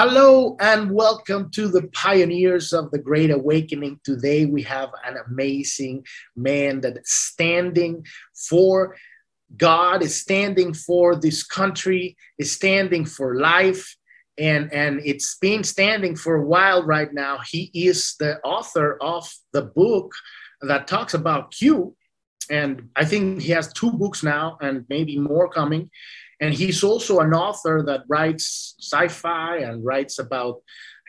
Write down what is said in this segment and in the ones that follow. Hello and welcome to the Pioneers of the Great Awakening. Today we have an amazing man that is standing for God, is standing for this country, is standing for life, and it's been standing for a while right now. He is the author of the book that talks about Q, and I think he has 2 books now and maybe more coming. And he's also an author that writes sci-fi and writes about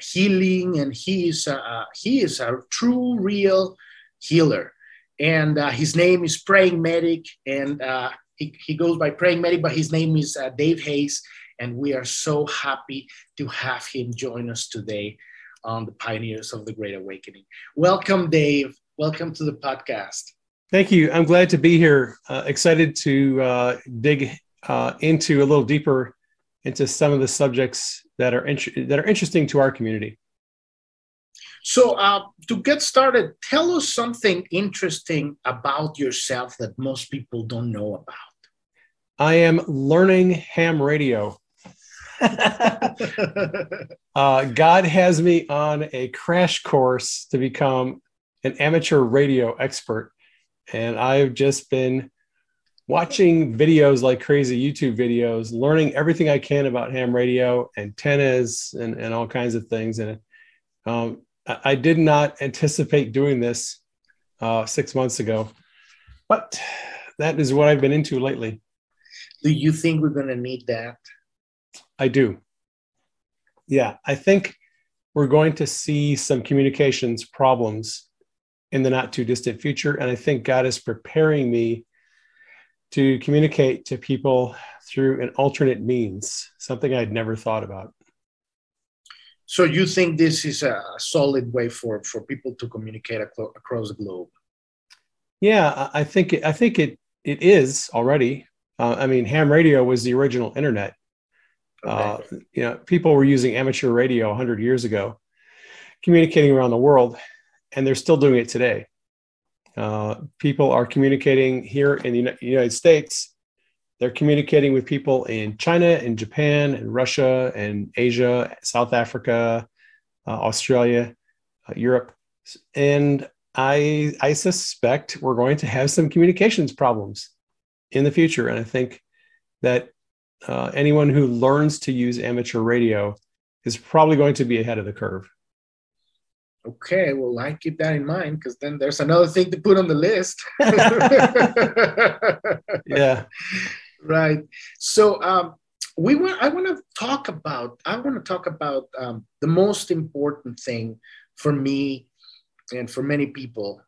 healing. And he is a true, real healer. And his name is Praying Medic. And he goes by Praying Medic, but his name is Dave Hayes. And we are so happy to have him join us today on the Pioneers of the Great Awakening. Welcome, Dave. Welcome to the podcast. Thank you. I'm glad to be here. Excited to dig into a little deeper into some of the subjects that are interesting to our community. So to get started, tell us something interesting about yourself that most people don't know about. I am learning ham radio. God has me on a crash course to become an amateur radio expert, and I've just been watching videos like crazy, YouTube videos, learning everything I can about ham radio, antennas, and all kinds of things. And I did not anticipate doing this 6 months ago, but that is what I've been into lately. Do you think we're going to need that? I do. Yeah, I think we're going to see some communications problems in the not too distant future. And I think God is preparing me to communicate to people through an alternate means, something I'd never thought about. So you think this is a solid way for people to communicate across the globe? Yeah, I think it is already. I mean, ham radio was the original internet. Okay. You know, people were using amateur radio 100 years ago, communicating around the world, and they're still doing it today. People are communicating here in the United States. They're communicating with people in China and Japan and Russia and Asia, South Africa, Australia, Europe. And I suspect we're going to have some communications problems in the future. And I think that anyone who learns to use amateur radio is probably going to be ahead of the curve. Okay, well, I keep that in mind because then there's another thing to put on the list. Yeah. Right. So I want to talk about the most important thing for me and for many people,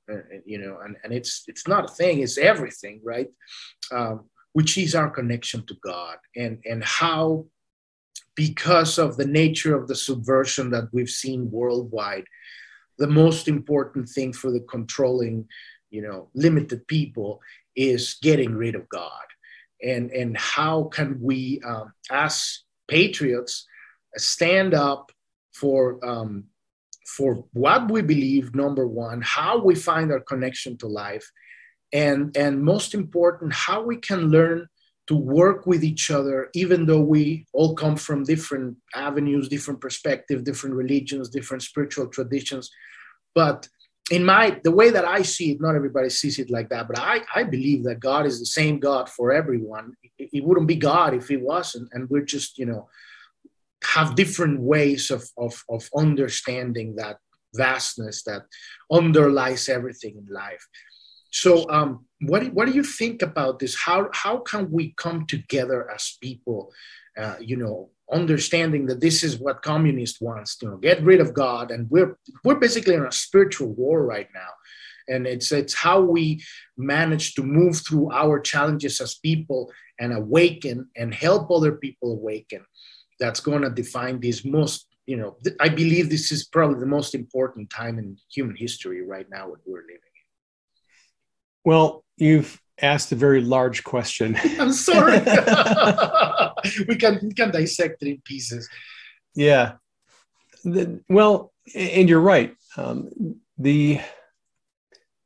you know, and it's not a thing, it's everything, right? Which is our connection to God and how, because of the nature of the subversion that we've seen worldwide, the most important thing for the controlling, you know, limited people is getting rid of God. And how can we, as patriots, stand up for what we believe, number one, how we find our connection to life, and most important, how we can learn to work with each other, even though we all come from different avenues, different perspectives, different religions, different spiritual traditions. But the way that I see it, not everybody sees it like that, but I believe that God is the same God for everyone. It wouldn't be God if he wasn't. And we're just, you know, have different ways of understanding that vastness that underlies everything in life. So what do you think about this? How can we come together as people, you know, understanding that this is what communist wants, you know, get rid of God. And we're basically in a spiritual war right now. And it's how we manage to move through our challenges as people and awaken and help other people awaken. That's going to define this most, you know, I believe this is probably the most important time in human history right now what we're living. Well, you've asked a very large question. I'm sorry. We can dissect it in pieces. Yeah. Well, and you're right. The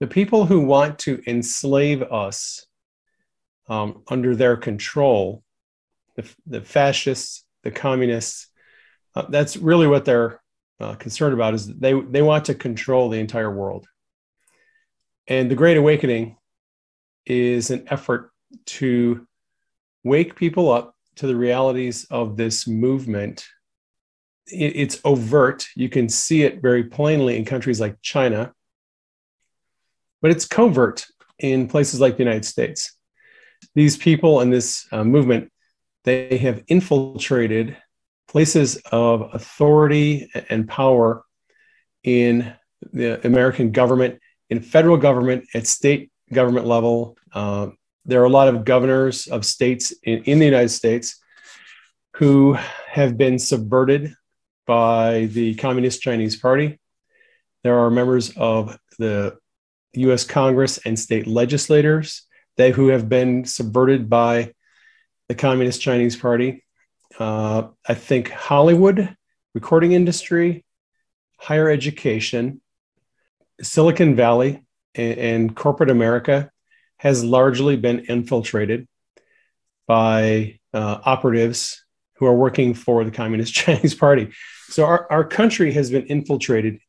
people who want to enslave us under their control, the fascists, the communists, That's really what they're concerned about, is that they want to control the entire world. And the Great Awakening is an effort to wake people up to the realities of this movement. It's overt. You can see it very plainly in countries like China, but it's covert in places like the United States. These people and this movement, they have infiltrated places of authority and power in the American government, in federal government, at state government level. There are a lot of governors of states in the United States who have been subverted by the Communist Chinese Party. There are members of the U.S. Congress and state legislators who have been subverted by the Communist Chinese Party. I think Hollywood, recording industry, higher education, Silicon Valley, and corporate America has largely been infiltrated by operatives who are working for the Communist Chinese Party. So our country has been infiltrated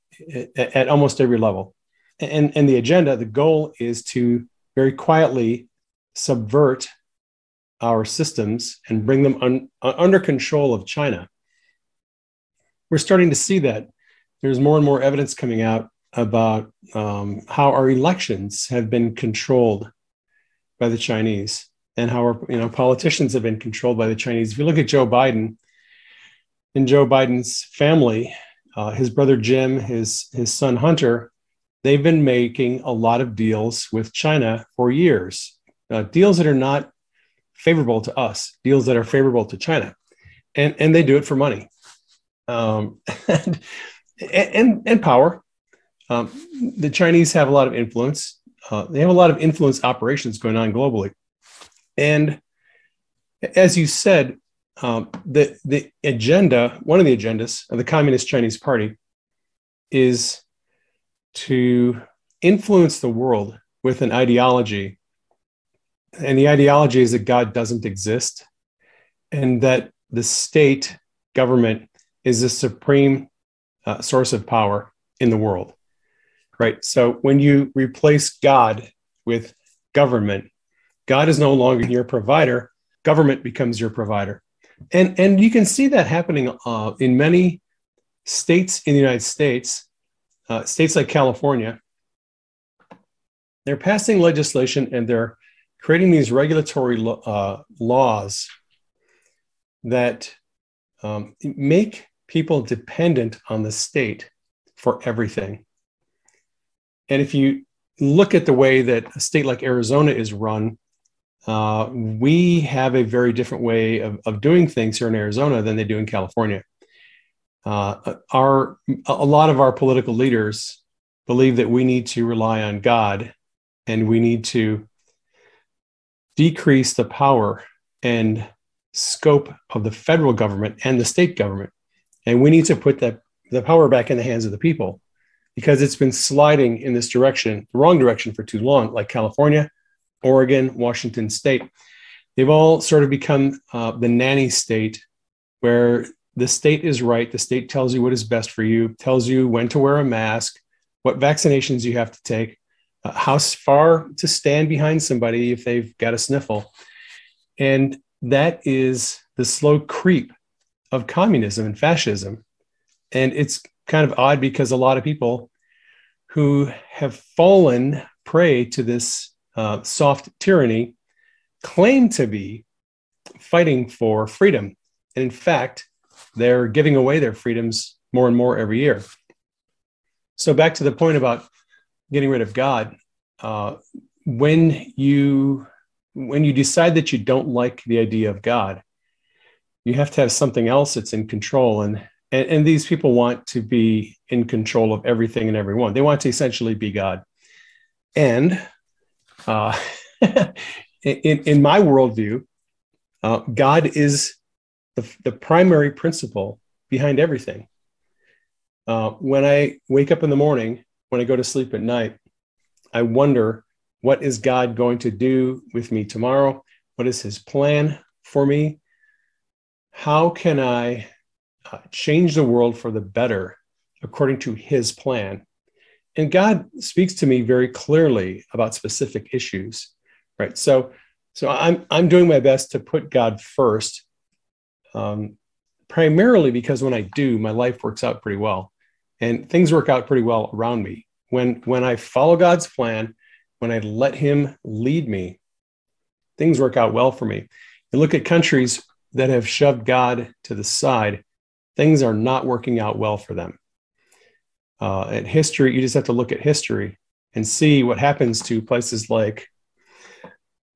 at almost every level. And the agenda, the goal is to very quietly subvert our systems and bring them under control of China. We're starting to see that. There's more and more evidence coming out about how our elections have been controlled by the Chinese, and how our politicians have been controlled by the Chinese. If you look at Joe Biden and Joe Biden's family, his brother Jim, his son Hunter, they've been making a lot of deals with China for years, deals that are not favorable to us, deals that are favorable to China. And they do it for money and power. The Chinese have a lot of influence. They have a lot of influence operations going on globally. And as you said, the agenda, one of the agendas of the Communist Chinese Party, is to influence the world with an ideology. And the ideology is that God doesn't exist, and that the state government is the supreme source of power in the world. Right. So when you replace God with government, God is no longer your provider. Government becomes your provider. And you can see that happening in many states in the United States, states like California. They're passing legislation and they're creating these regulatory laws that make people dependent on the state for everything. And if you look at the way that a state like Arizona is run, we have a very different way of doing things here in Arizona than they do in California. A lot of our political leaders believe that we need to rely on God, and we need to decrease the power and scope of the federal government and the state government. And we need to put the power back in the hands of the people, because it's been sliding in this direction, the wrong direction, for too long, like California, Oregon, Washington State. They've all sort of become the nanny state, where the state is right. The state tells you what is best for you, tells you when to wear a mask, what vaccinations you have to take, how far to stand behind somebody if they've got a sniffle. And that is the slow creep of communism and fascism. And it's kind of odd, because a lot of people who have fallen prey to this soft tyranny claim to be fighting for freedom. And in fact, they're giving away their freedoms more and more every year. So back to the point about getting rid of God. When you decide that you don't like the idea of God, you have to have something else that's in control. And these people want to be in control of everything and everyone. They want to essentially be God. And in my worldview, God is the primary principle behind everything. When I wake up in the morning, when I go to sleep at night, I wonder, what is God going to do with me tomorrow? What is his plan for me? How can I change the world for the better according to his plan. And God speaks to me very clearly about specific issues, right? So I'm doing my best to put God first, primarily because when I do, my life works out pretty well, and things work out pretty well around me. When I follow God's plan, when I let him lead me, things work out well for me. You look at countries that have shoved God to the side, things are not working out well for them. At history, you just have to look at history and see what happens to places like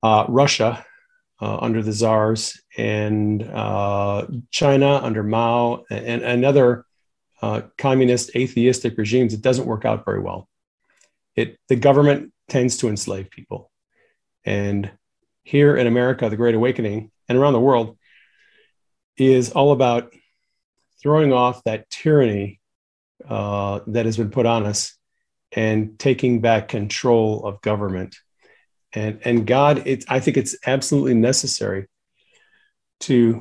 Russia under the czars, and China under Mao, and other communist, atheistic regimes. It doesn't work out very well. The government tends to enslave people. And here in America, the Great Awakening, and around the world, is all about throwing off that tyranny that has been put on us and taking back control of government. And God, I think it's absolutely necessary to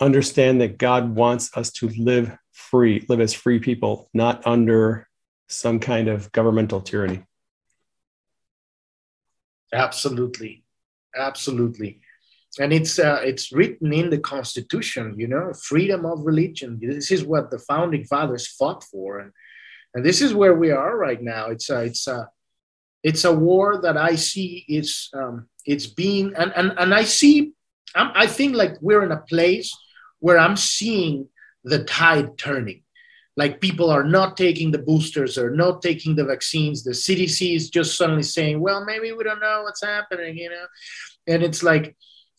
understand that God wants us to live free, live as free people, not under some kind of governmental tyranny. Absolutely. Absolutely. And it's written in the Constitution, you know, freedom of religion. This is what the founding fathers fought for. And this is where we are right now. It's a war that I see it's being, and I see, I think like we're in a place where I'm seeing the tide turning. Like people are not taking the boosters or not taking the vaccines. The CDC is just suddenly saying, well, maybe we don't know what's happening, you know? And it's like,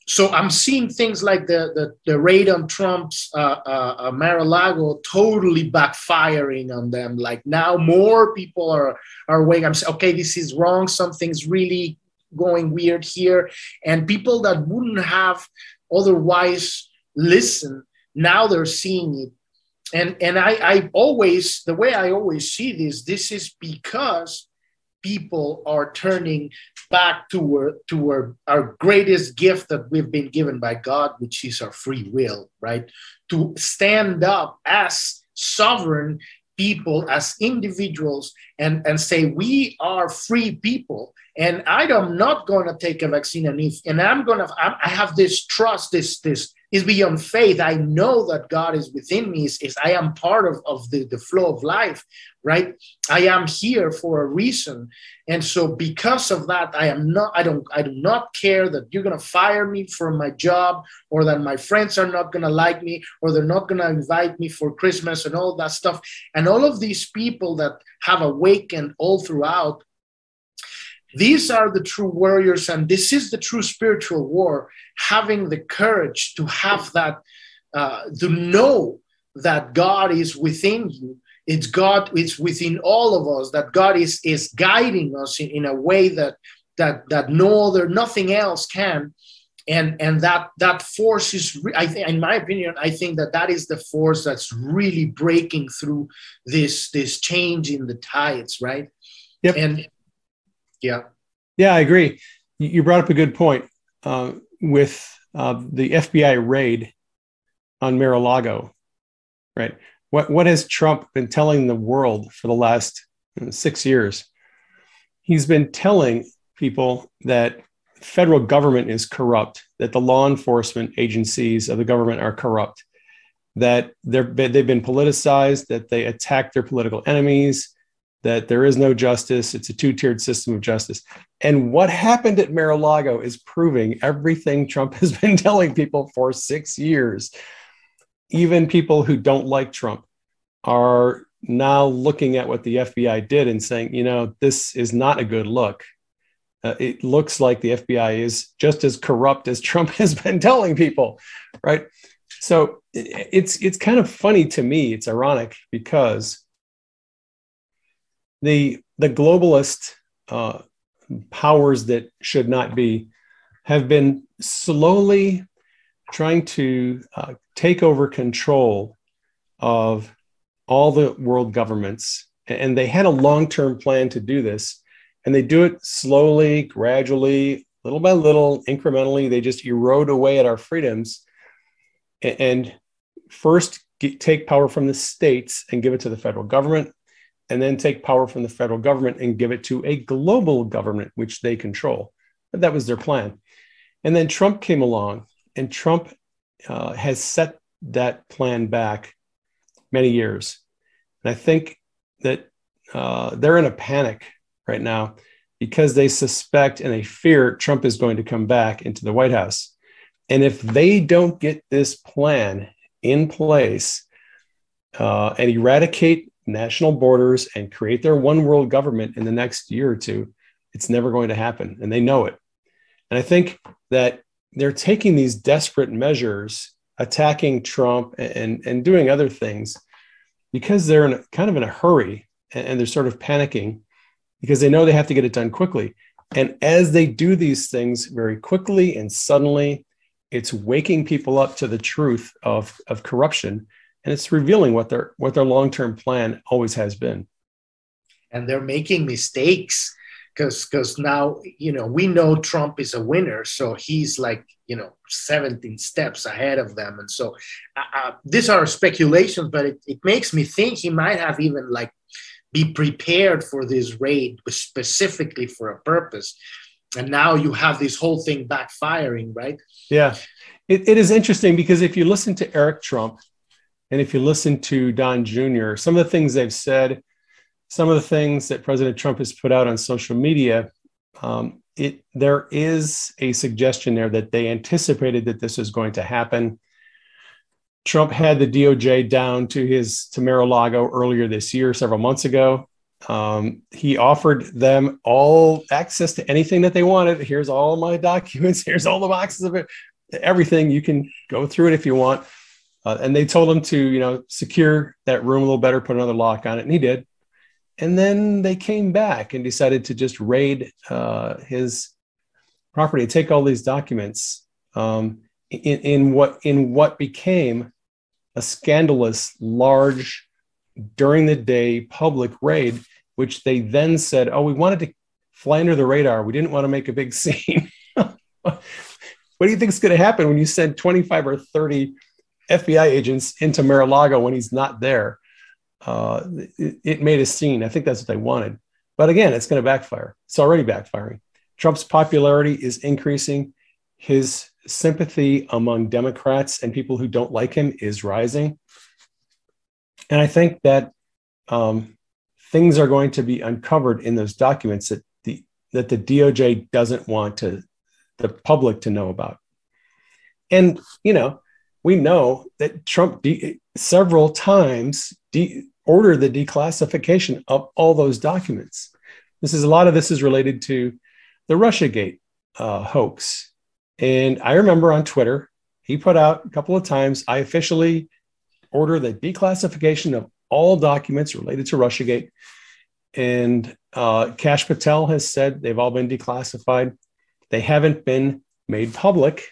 so I'm seeing things like the raid on Trump's Mar-a-Lago totally backfiring on them. Like now more people are waking up, okay, this is wrong. Something's really going weird here. And people that wouldn't have otherwise listened, now they're seeing it. And I always, the way I always see this is because people are turning back to our greatest gift that we've been given by God, which is our free will, right? To stand up as sovereign people, as individuals, and say, we are free people, and I'm not going to take a vaccine, and I have this trust, this is beyond faith. I know that God is within me. I am part of the flow of life, right? I am here for a reason. And so because of that, I do not care that you're going to fire me from my job, or that my friends are not going to like me, or they're not going to invite me for Christmas and all that stuff. And all of these people that have awakened all throughout, these are the true warriors, and this is the true spiritual war, having the courage to have that, to know that God is within you. It's within all of us, that God is guiding us in a way that nothing else can. And that force is, I think, in my opinion, I think that is the force that's really breaking through this change in the tides, right? Yep. Yeah, I agree. You brought up a good point with the FBI raid on Mar-a-Lago, right? What has Trump been telling the world for the last 6 years? He's been telling people that the federal government is corrupt, that the law enforcement agencies of the government are corrupt, that they've been politicized, that they attack their political enemies, that there is no justice. It's a two-tiered system of justice. And what happened at Mar-a-Lago is proving everything Trump has been telling people for 6 years. Even people who don't like Trump are now looking at what the FBI did and saying, you know, this is not a good look. It looks like the FBI is just as corrupt as Trump has been telling people, right? So it's kind of funny to me. It's ironic because the globalist powers that should not be have been slowly trying to take over control of all the world governments. And they had a long-term plan to do this. And they do it slowly, gradually, little by little, incrementally. They just erode away at our freedoms and first take power from the states and give it to the federal government, and then take power from the federal government and give it to a global government, which they control. But that was their plan. And then Trump came along, and Trump has set that plan back many years. And I think that they're in a panic right now because they suspect and they fear Trump is going to come back into the White House. And if they don't get this plan in place and eradicate national borders and create their one world government in the next year or two, it's never going to happen. And they know it. And I think that they're taking these desperate measures, attacking Trump and doing other things because they're in kind of in a hurry, and they're sort of panicking because they know they have to get it done quickly. And as they do these things very quickly and suddenly, it's waking people up to the truth of corruption, and it's revealing what their long-term plan always has been. And they're making mistakes because now, you know, we know Trump is a winner, so he's like, you know, 17 steps ahead of them. And so these are speculations, but it makes me think he might have even like be prepared for this raid specifically for a purpose. And now you have this whole thing backfiring, right? Yeah. It is interesting because if you listen to Eric Trump and if you listen to Don Jr., some of the things they've said, some of the things that President Trump has put out on social media, there is a suggestion there that they anticipated that this was going to happen. Trump had the DOJ down to Mar-a-Lago earlier this year, several months ago. He offered them all access to anything that they wanted. Here's all my documents. Here's all the boxes of it, everything. You can go through it if you want. And they told him to, you know, secure that room a little better, put another lock on it. And he did. And then they came back and decided to just raid his property, take all these documents in what became a scandalous, large, during the day public raid, which they then said, oh, we wanted to fly under the radar. We didn't want to make a big scene. What do you think is going to happen when you send 25 or 30 FBI agents into Mar-a-Lago when he's not there? It made a scene. I think that's what they wanted. But again, it's going to backfire. It's already backfiring. Trump's popularity is increasing. His sympathy among Democrats and people who don't like him is rising. And I think that things are going to be uncovered in those documents that the DOJ doesn't want the public to know about. And, you know, we know that Trump several times ordered the declassification of all those documents. A lot of this is related to the Russiagate hoax. And I remember on Twitter, he put out a couple of times, I officially order the declassification of all documents related to Russiagate. And Kash Patel has said they've all been declassified. They haven't been made public,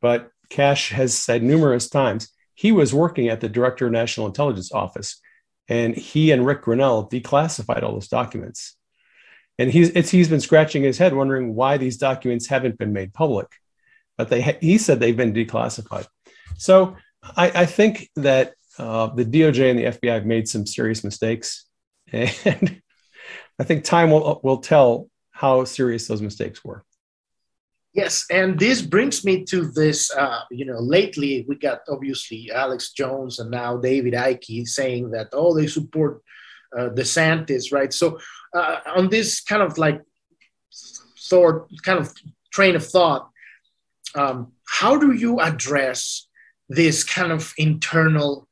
but Kash has said numerous times he was working at the Director of National Intelligence Office, and he and Rick Grinnell declassified all those documents. And he's been scratching his head wondering why these documents haven't been made public, but he said they've been declassified. So I think that the DOJ and the FBI have made some serious mistakes, and I think time will tell how serious those mistakes were. Yes, and this brings me to this, lately we got obviously Alex Jones and now David Icke saying that, oh, they support DeSantis, right? So on this kind of like sort kind of train of thought, how do you address this kind of internal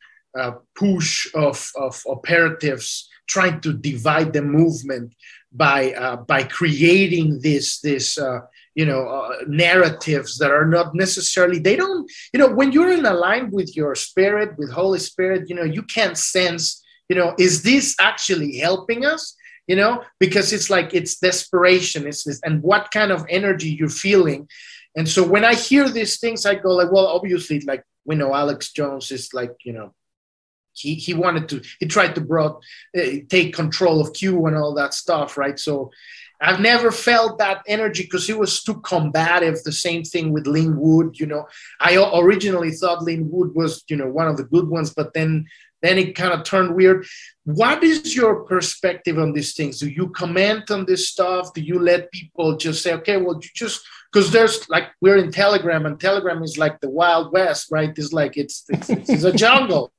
push of operatives trying to divide the movement by creating this narratives that are not necessarily, they don't, you know, when you're in alignment with your spirit, with Holy Spirit, you know, you can't sense, you know, is this actually helping us? You know, because it's like, it's desperation, it's this, and what kind of energy you're feeling. And so when I hear these things, I go like, well, obviously, like, we know Alex Jones is like, you know, he tried to take control of Q and all that stuff, right? So I've never felt that energy because he was too combative. The same thing with Lin Wood, you know. I originally thought Lin Wood was, you know, one of the good ones, but then it kind of turned weird. What is your perspective on these things? Do you comment on this stuff? Do you let people just say, okay, well, you just, because there's like, we're in Telegram, and Telegram is like the Wild West, right? It's like, it's a jungle,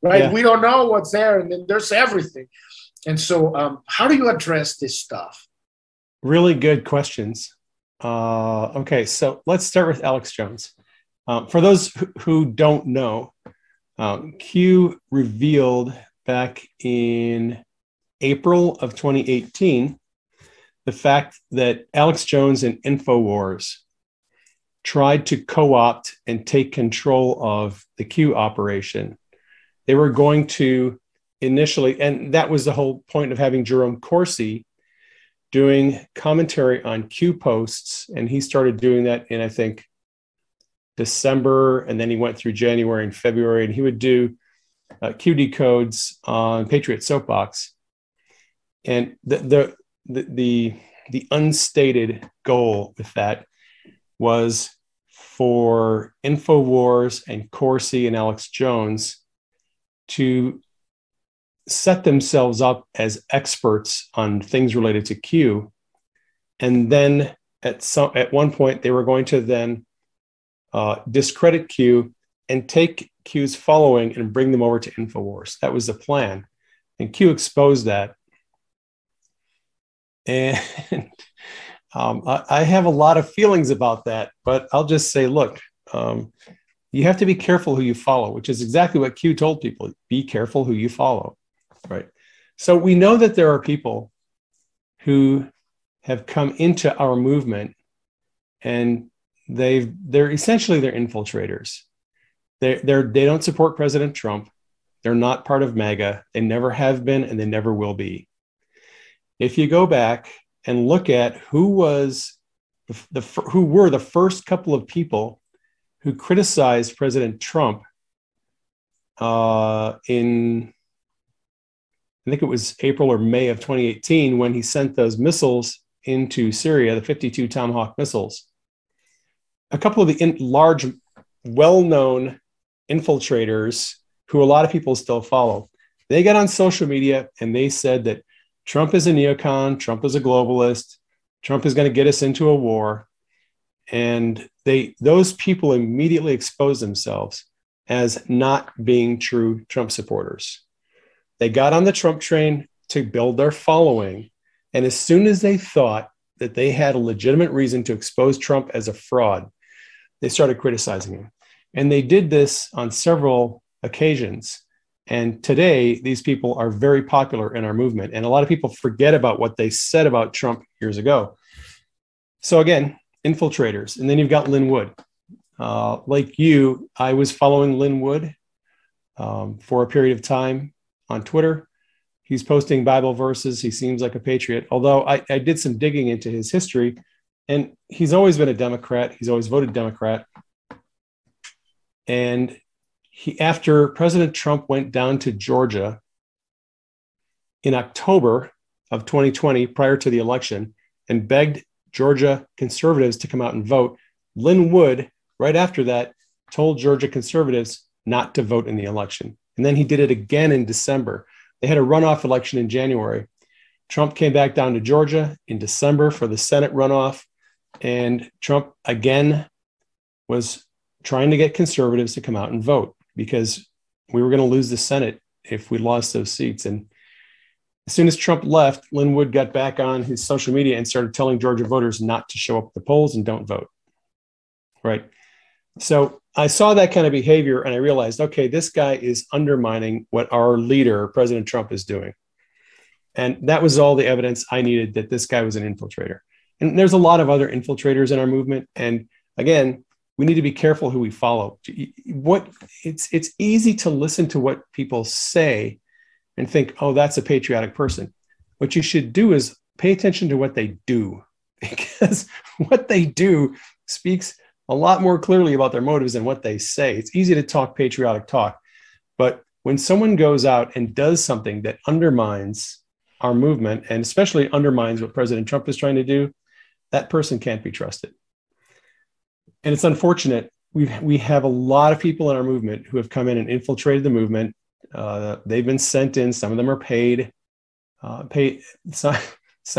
right? Yeah. We don't know what's there, and then there's everything. And so how do you address this stuff? Really good questions. Okay, so let's start with Alex Jones. For those who don't know, Q revealed back in April of 2018 the fact that Alex Jones and InfoWars tried to co-opt and take control of the Q operation. They were going to initially, and that was the whole point of having Jerome Corsi doing commentary on Q posts, and he started doing that in, I think, December, and then he went through January and February, and he would do QD codes on Patriot Soapbox. And the unstated goal with that was for InfoWars and Corsi and Alex Jones to set themselves up as experts on things related to Q, and then at one point they were going to then discredit Q and take Q's following and bring them over to InfoWars. That was the plan, and Q exposed that. And I have a lot of feelings about that, but I'll just say, look, you have to be careful who you follow, which is exactly what Q told people: be careful who you follow. Right. So we know that there are people who have come into our movement, and they're essentially, they're infiltrators. They don't support President Trump. They're not part of MAGA. They never have been, and they never will be. If you go back and look at who were the first couple of people who criticized President Trump I think it was April or May of 2018 when he sent those missiles into Syria, the 52 Tomahawk missiles. A couple of the large, well-known infiltrators who a lot of people still follow, they got on social media and they said that Trump is a neocon, Trump is a globalist, Trump is going to get us into a war. And those people immediately exposed themselves as not being true Trump supporters. They got on the Trump train to build their following. And as soon as they thought that they had a legitimate reason to expose Trump as a fraud, they started criticizing him. And they did this on several occasions. And today, these people are very popular in our movement. And a lot of people forget about what they said about Trump years ago. So again, infiltrators. And then you've got Lin Wood. Like you, I was following Lin Wood for a period of time on Twitter. He's posting Bible verses. He seems like a patriot, although I did some digging into his history, and he's always been a Democrat. He's always voted Democrat. And after President Trump went down to Georgia in October of 2020, prior to the election, and begged Georgia conservatives to come out and vote, Lin Wood, right after that, told Georgia conservatives not to vote in the election. And then he did it again in December. They had a runoff election in January. Trump came back down to Georgia in December for the Senate runoff. And Trump again was trying to get conservatives to come out and vote because we were going to lose the Senate if we lost those seats. And as soon as Trump left, Lin Wood got back on his social media and started telling Georgia voters not to show up at the polls and don't vote. Right. So I saw that kind of behavior and I realized, okay, this guy is undermining what our leader, President Trump, is doing. And that was all the evidence I needed that this guy was an infiltrator. And there's a lot of other infiltrators in our movement. And again, we need to be careful who we follow. It's easy to listen to what people say and think, oh, that's a patriotic person. What you should do is pay attention to what they do, because what they do speaks a lot more clearly about their motives than what they say. It's easy to talk patriotic talk, but when someone goes out and does something that undermines our movement, and especially undermines what President Trump is trying to do, that person can't be trusted. And it's unfortunate. We have a lot of people in our movement who have come in and infiltrated the movement. They've been sent in. Some of them are paid. Some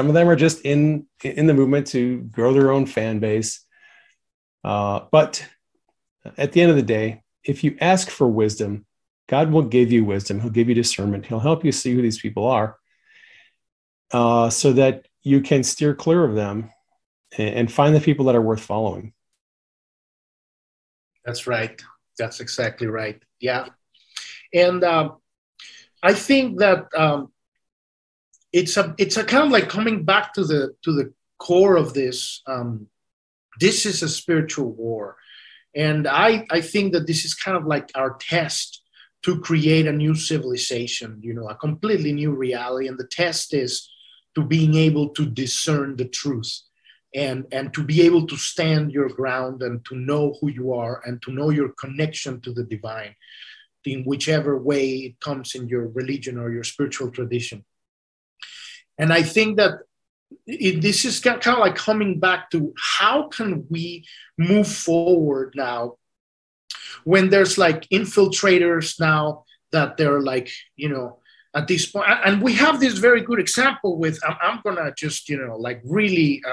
of them are just in the movement to grow their own fan base. But at the end of the day, if you ask for wisdom, God will give you wisdom. He'll give you discernment. He'll help you see who these people are, so that you can steer clear of them and find the people that are worth following. That's right. That's exactly right. Yeah. And I think that it's a kind of like coming back to the core of this. This is a spiritual war. And I think that this is kind of like our test to create a new civilization, you know, a completely new reality. And the test is to being able to discern the truth and to be able to stand your ground and to know who you are and to know your connection to the divine in whichever way it comes in your religion or your spiritual tradition. And I think that this is kind of like coming back to how can we move forward now when there's like infiltrators now that they're like, you know, at this point, and we have this very good example with, I'm going to just, you know, like really,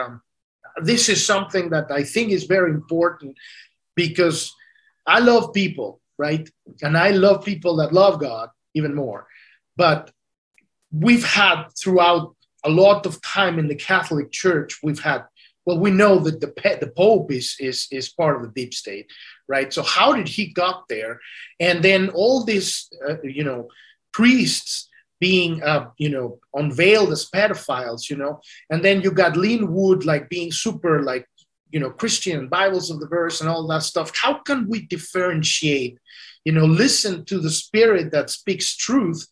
this is something that I think is very important because I love people, right? And I love people that love God even more. But we've had throughout a lot of time in the Catholic Church, we've had, well, we know that the Pope is part of the deep state, right? So how did he got there? And then all these, you know, priests being, you know, unveiled as pedophiles, you know, and then you got Lin Wood, like being super, like, you know, Christian Bibles of the verse and all that stuff. How can we differentiate, you know, listen to the spirit that speaks truth?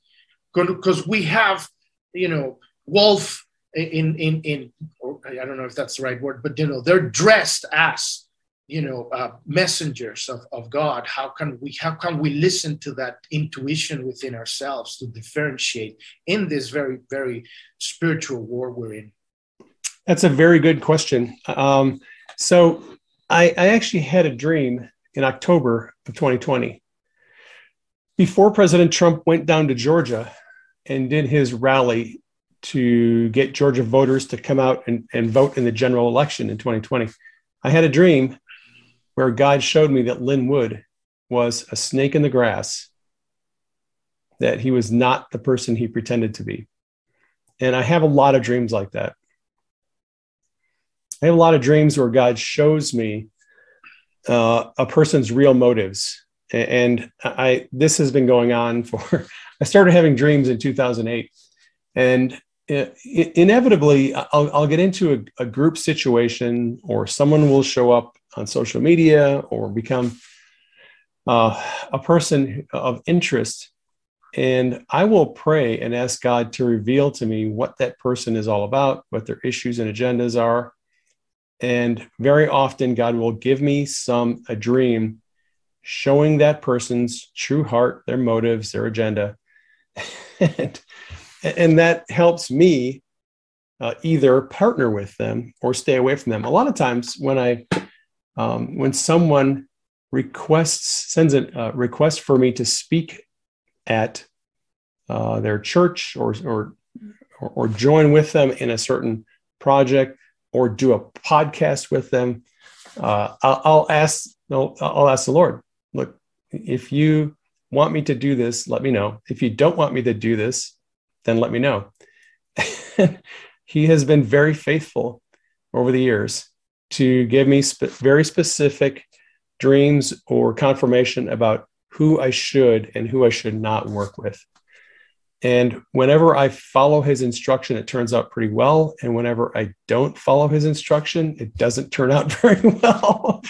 Because we have, you know, wolf in or I don't know if that's the right word, but, you know, they're dressed as, you know, messengers of God. How can we listen to that intuition within ourselves to differentiate in this very, very spiritual war we're in? That's a very good question. So I actually had a dream in October of 2020 before President Trump went down to Georgia and did his rally to get Georgia voters to come out and vote in the general election in 2020. I had a dream where God showed me that Lin Wood was a snake in the grass, that he was not the person he pretended to be. And I have a lot of dreams like that. I have a lot of dreams where God shows me a person's real motives. And this has been going on for, I started having dreams in 2008. And inevitably, I'll get into a group situation, or someone will show up on social media or become a person of interest. And I will pray and ask God to reveal to me what that person is all about, what their issues and agendas are. And very often, God will give me a dream showing that person's true heart, their motives, their agenda. And that helps me either partner with them or stay away from them. A lot of times when when someone sends a request for me to speak at their church or join with them in a certain project or do a podcast with them, I'll ask the Lord, look, if you want me to do this, let me know. If you don't want me to do this, then let me know. He has been very faithful over the years to give me very specific dreams or confirmation about who I should and who I should not work with. And whenever I follow his instruction, it turns out pretty well. And whenever I don't follow his instruction, it doesn't turn out very well.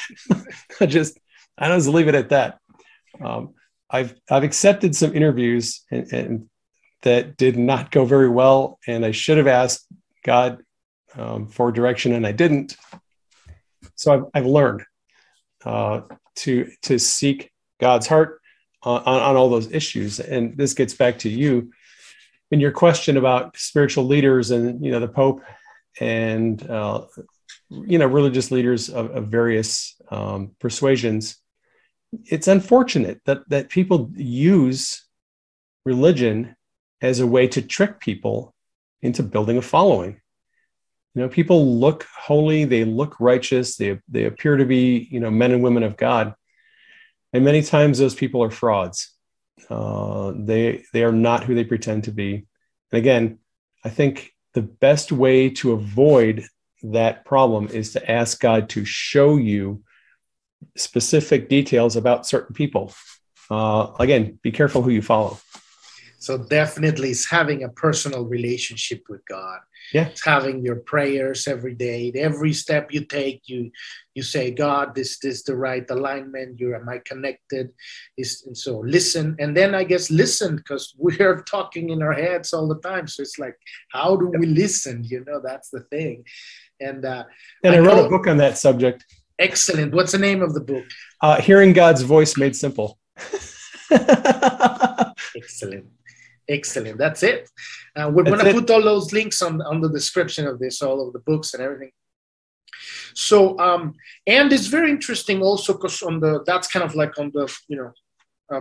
I just leave it at that. I've accepted some interviews and that did not go very well, and I should have asked God for direction, and I didn't. So I've learned to seek God's heart on all those issues, and this gets back to you. in your question about spiritual leaders and, the Pope and, religious leaders of various persuasions, it's unfortunate that people use religion as a way to trick people into building a following. People look holy, they look righteous, they appear to be, men and women of God. And many times those people are frauds. They are not who they pretend to be. And again, I think the best way to avoid that problem is to ask God to show you specific details about certain people. Again, be careful who you follow. So definitely it's having a personal relationship with God. Yeah. It's having your prayers every day. Every step you take, you say, God, this the right alignment. Am I connected? And so listen. And then I guess listen, because we're talking in our heads all the time. So it's like, how do we listen? That's the thing. And I wrote a book on that subject. Excellent. What's the name of the book? Hearing God's Voice Made Simple. Excellent. Excellent. That's it. We're going to put all those links on the description of this, all of the books and everything. So, and it's very interesting also because that's kind of like on the,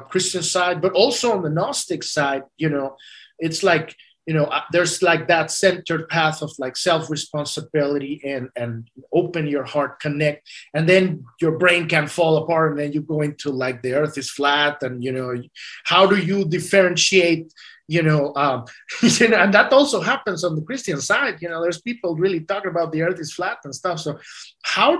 Christian side, but also on the Gnostic side, it's like, there's like that centered path of like self-responsibility and open your heart, connect, and then your brain can fall apart. And then you go into like the earth is flat and, how do you differentiate, and that also happens on the Christian side. There's people really talking about the earth is flat and stuff. So how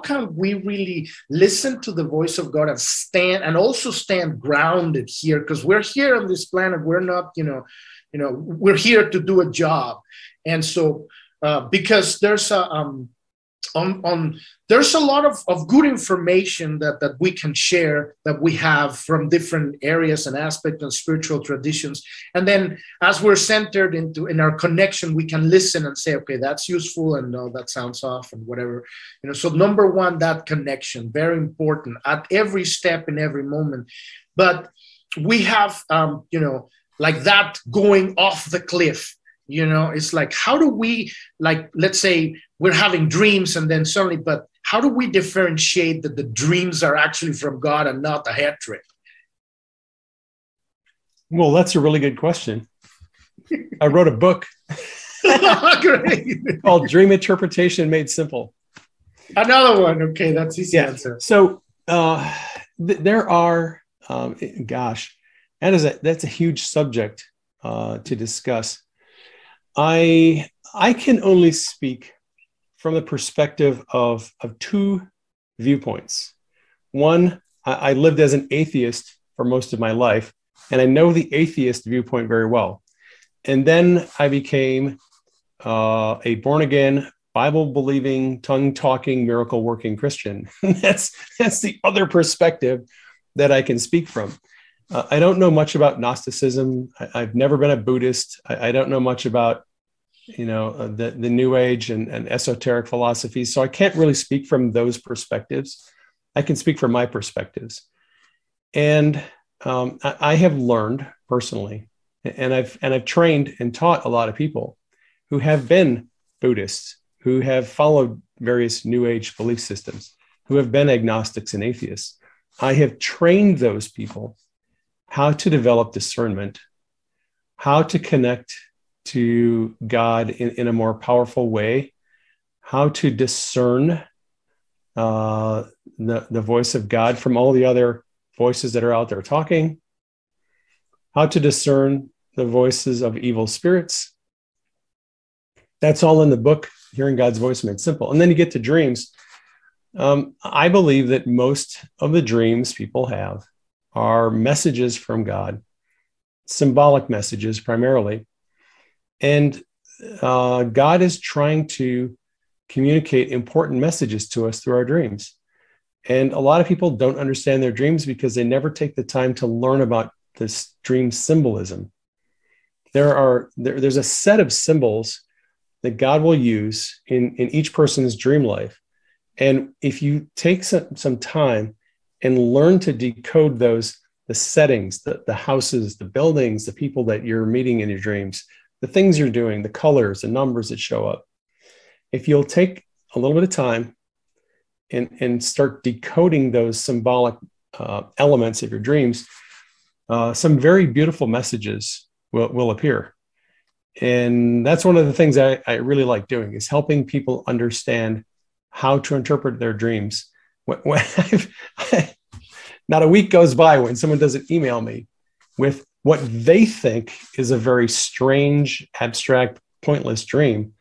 can we really listen to the voice of God and stand grounded here? Because we're here on this planet. We're not, we're here to do a job. And so because there's there's a lot of good information that we can share that we have from different areas and aspects and spiritual traditions. And then as we're centered in our connection, we can listen and say, okay, that's useful. And no, that sounds off and whatever, so number one, that connection, very important at every step in every moment. But we have, like that going off the cliff, it's like, how do we, like, let's say we're having dreams and then suddenly, but how do we differentiate that the dreams are actually from God and not a head trip? Well, that's a really good question. I wrote a book called Dream Interpretation Made Simple. Another one. Okay. That's easy answer. So there are, that's a huge subject to discuss. I can only speak from the perspective of two viewpoints. One, I lived as an atheist for most of my life, and I know the atheist viewpoint very well. And then I became a born-again, Bible-believing, tongue-talking, miracle-working Christian. That's the other perspective that I can speak from. I don't know much about Gnosticism. I've never been a Buddhist. I don't know much about, the New Age and esoteric philosophies. So I can't really speak from those perspectives. I can speak from my perspectives. And I have learned personally, and I've trained and taught a lot of people who have been Buddhists, who have followed various New Age belief systems, who have been agnostics and atheists. I have trained those people how to develop discernment, how to connect to God in a more powerful way, how to discern the voice of God from all the other voices that are out there talking, how to discern the voices of evil spirits. That's all in the book, Hearing God's Voice Made Simple. And then you get to dreams. I believe that most of the dreams people have are messages from God, symbolic messages primarily. And God is trying to communicate important messages to us through our dreams. And a lot of people don't understand their dreams because they never take the time to learn about this dream symbolism. There's a set of symbols that God will use in each person's dream life. And if you take some time and learn to decode those the settings, the houses, the buildings, the people that you're meeting in your dreams, the things you're doing, the colors, the numbers that show up. If you'll take a little bit of time and start decoding those symbolic elements of your dreams, some very beautiful messages will appear. And that's one of the things I really like doing, is helping people understand how to interpret their dreams. When not a week goes by when someone doesn't email me with what they think is a very strange, abstract, pointless dream.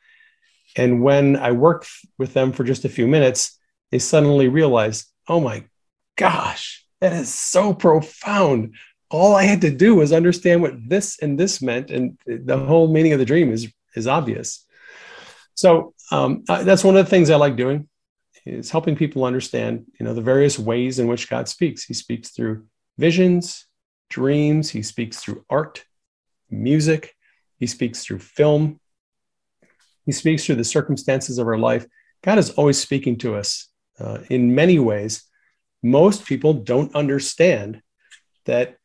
And when I work with them for just a few minutes, they suddenly realize, oh my gosh, that is so profound. All I had to do was understand what this and this meant, and the whole meaning of the dream is obvious. So that's one of the things I like doing, is helping people understand, you know, the various ways in which God speaks. He speaks through visions, dreams. He speaks through art, music. He speaks through film. He speaks through the circumstances of our life. God is always speaking to us in many ways. Most people don't understand that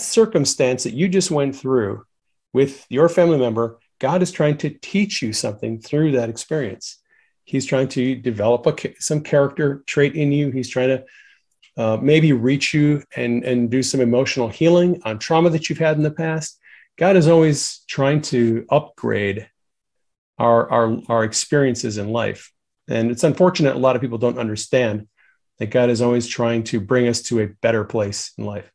circumstance that you just went through with your family member, God is trying to teach you something through that experience. He's trying to develop some character trait in you. He's trying to maybe reach you and do some emotional healing on trauma that you've had in the past. God is always trying to upgrade our experiences in life. And it's unfortunate a lot of people don't understand that God is always trying to bring us to a better place in life.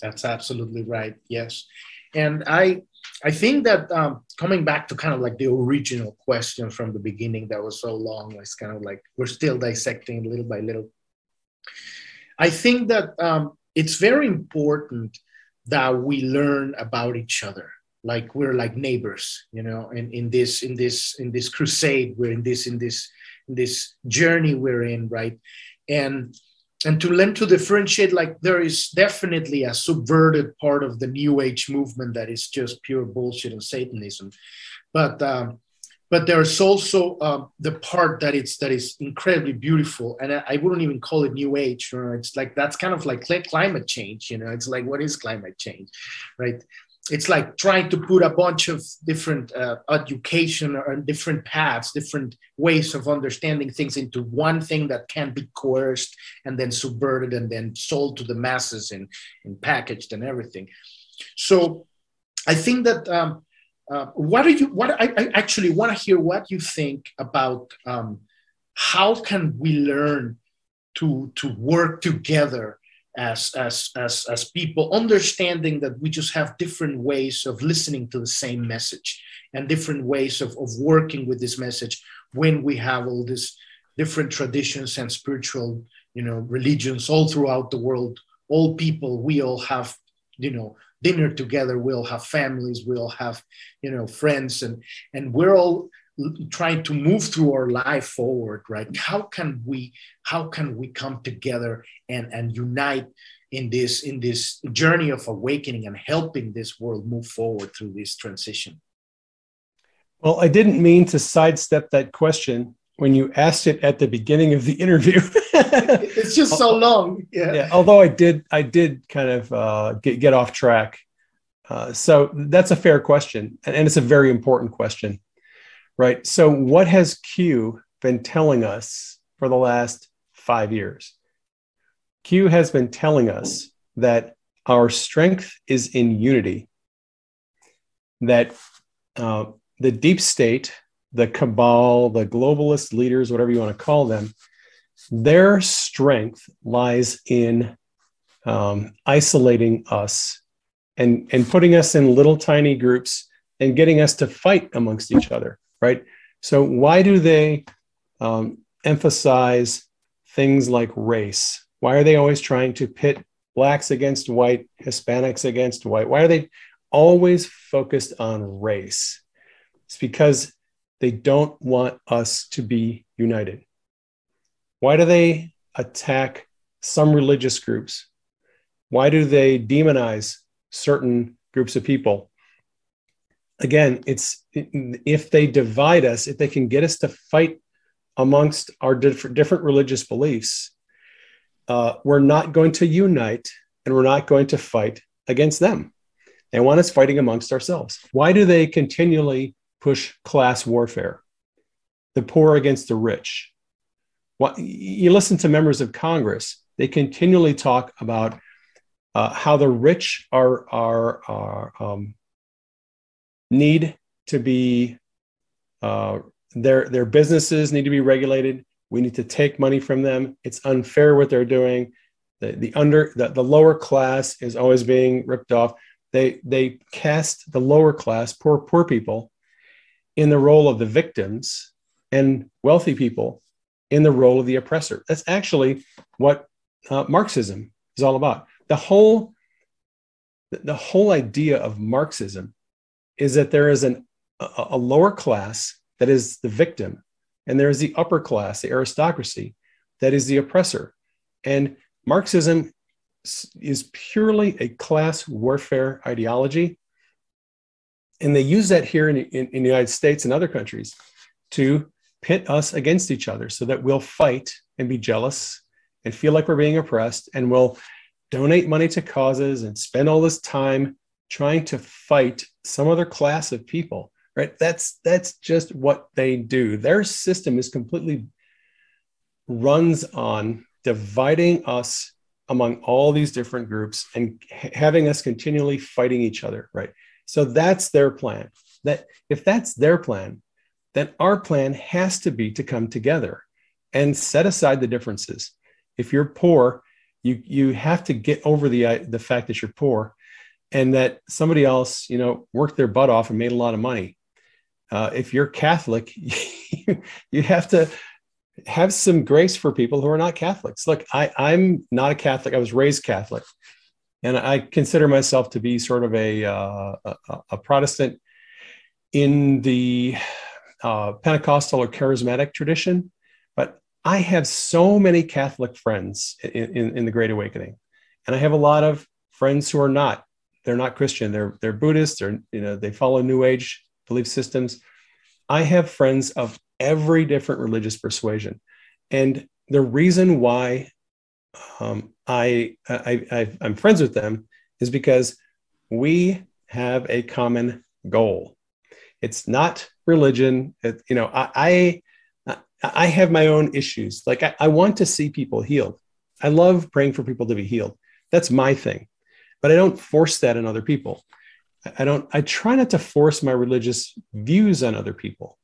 That's absolutely right. Yes. And I think that coming back to kind of like the original question from the beginning that was so long, it's kind of like we're still dissecting little by little. I think that it's very important that we learn about each other. Like we're like neighbors, you know, in this crusade, we're in this journey we're in, right? And to learn to differentiate, like there is definitely a subverted part of the New Age movement that is just pure bullshit and Satanism, but there's also the part that is incredibly beautiful, and I wouldn't even call it New Age. You know? It's like that's kind of like climate change. You know, it's like, what is climate change, right? It's like trying to put a bunch of different education or different paths, different ways of understanding things into one thing that can be coerced and then subverted and then sold to the masses and packaged and everything. So I think that I actually want to hear what you think about how can we learn to work together as people, understanding that we just have different ways of listening to the same message and different ways of working with this message when we have all these different traditions and spiritual, you know, religions all throughout the world. All people, we all have, you know, dinner together, we all have families, we all have, you know, friends, and we're all trying to move through our life forward, right? How can we come together and unite in this journey of awakening and helping this world move forward through this transition? Well, I didn't mean to sidestep that question when you asked it at the beginning of the interview. It's just so long. Yeah. Although I did kind of get off track. So that's a fair question, and it's a very important question. Right. So what has Q been telling us for the last 5 years? Q has been telling us that our strength is in unity, that the deep state, the cabal, the globalist leaders, whatever you want to call them, their strength lies in isolating us and putting us in little tiny groups and getting us to fight amongst each other. Right. So why do they emphasize things like race? Why are they always trying to pit blacks against white, Hispanics against white? Why are they always focused on race? It's because they don't want us to be united. Why do they attack some religious groups? Why do they demonize certain groups of people? Again, it's if they divide us, if they can get us to fight amongst our different religious beliefs, we're not going to unite and we're not going to fight against them. They want us fighting amongst ourselves. Why do they continually push class warfare? The poor against the rich. You listen to members of Congress, they continually talk about how the rich need to be, their businesses need to be regulated. We need to take money from them. It's unfair what they're doing. The lower class is always being ripped off. They cast the lower class, poor people, in the role of the victims, and wealthy people in the role of the oppressor. That's actually what Marxism is all about. The whole idea of Marxism is that there is a lower class that is the victim, and there is the upper class, the aristocracy, that is the oppressor. And Marxism is purely a class warfare ideology. And they use that here in the United States and other countries to pit us against each other so that we'll fight and be jealous and feel like we're being oppressed, and we'll donate money to causes and spend all this time trying to fight some other class of people, right? That's just what they do. Their system is completely runs on dividing us among all these different groups and having us continually fighting each other, right? So that's their plan. That if that's their plan, then our plan has to be to come together and set aside the differences. If you're poor, you have to get over the fact that you're poor, and that somebody else, worked their butt off and made a lot of money. If you're Catholic, you have to have some grace for people who are not Catholics. Look, I'm not a Catholic. I was raised Catholic, and I consider myself to be sort of a Protestant in the Pentecostal or charismatic tradition. But I have so many Catholic friends in the Great Awakening, and I have a lot of friends who are not. They're not Christian. They're Buddhist. They follow New Age belief systems. I have friends of every different religious persuasion, and the reason why I'm friends with them is because we have a common goal. It's not religion. I have my own issues. Like I want to see people healed. I love praying for people to be healed. That's my thing, but I don't force that on other people. I try not to force my religious views on other people.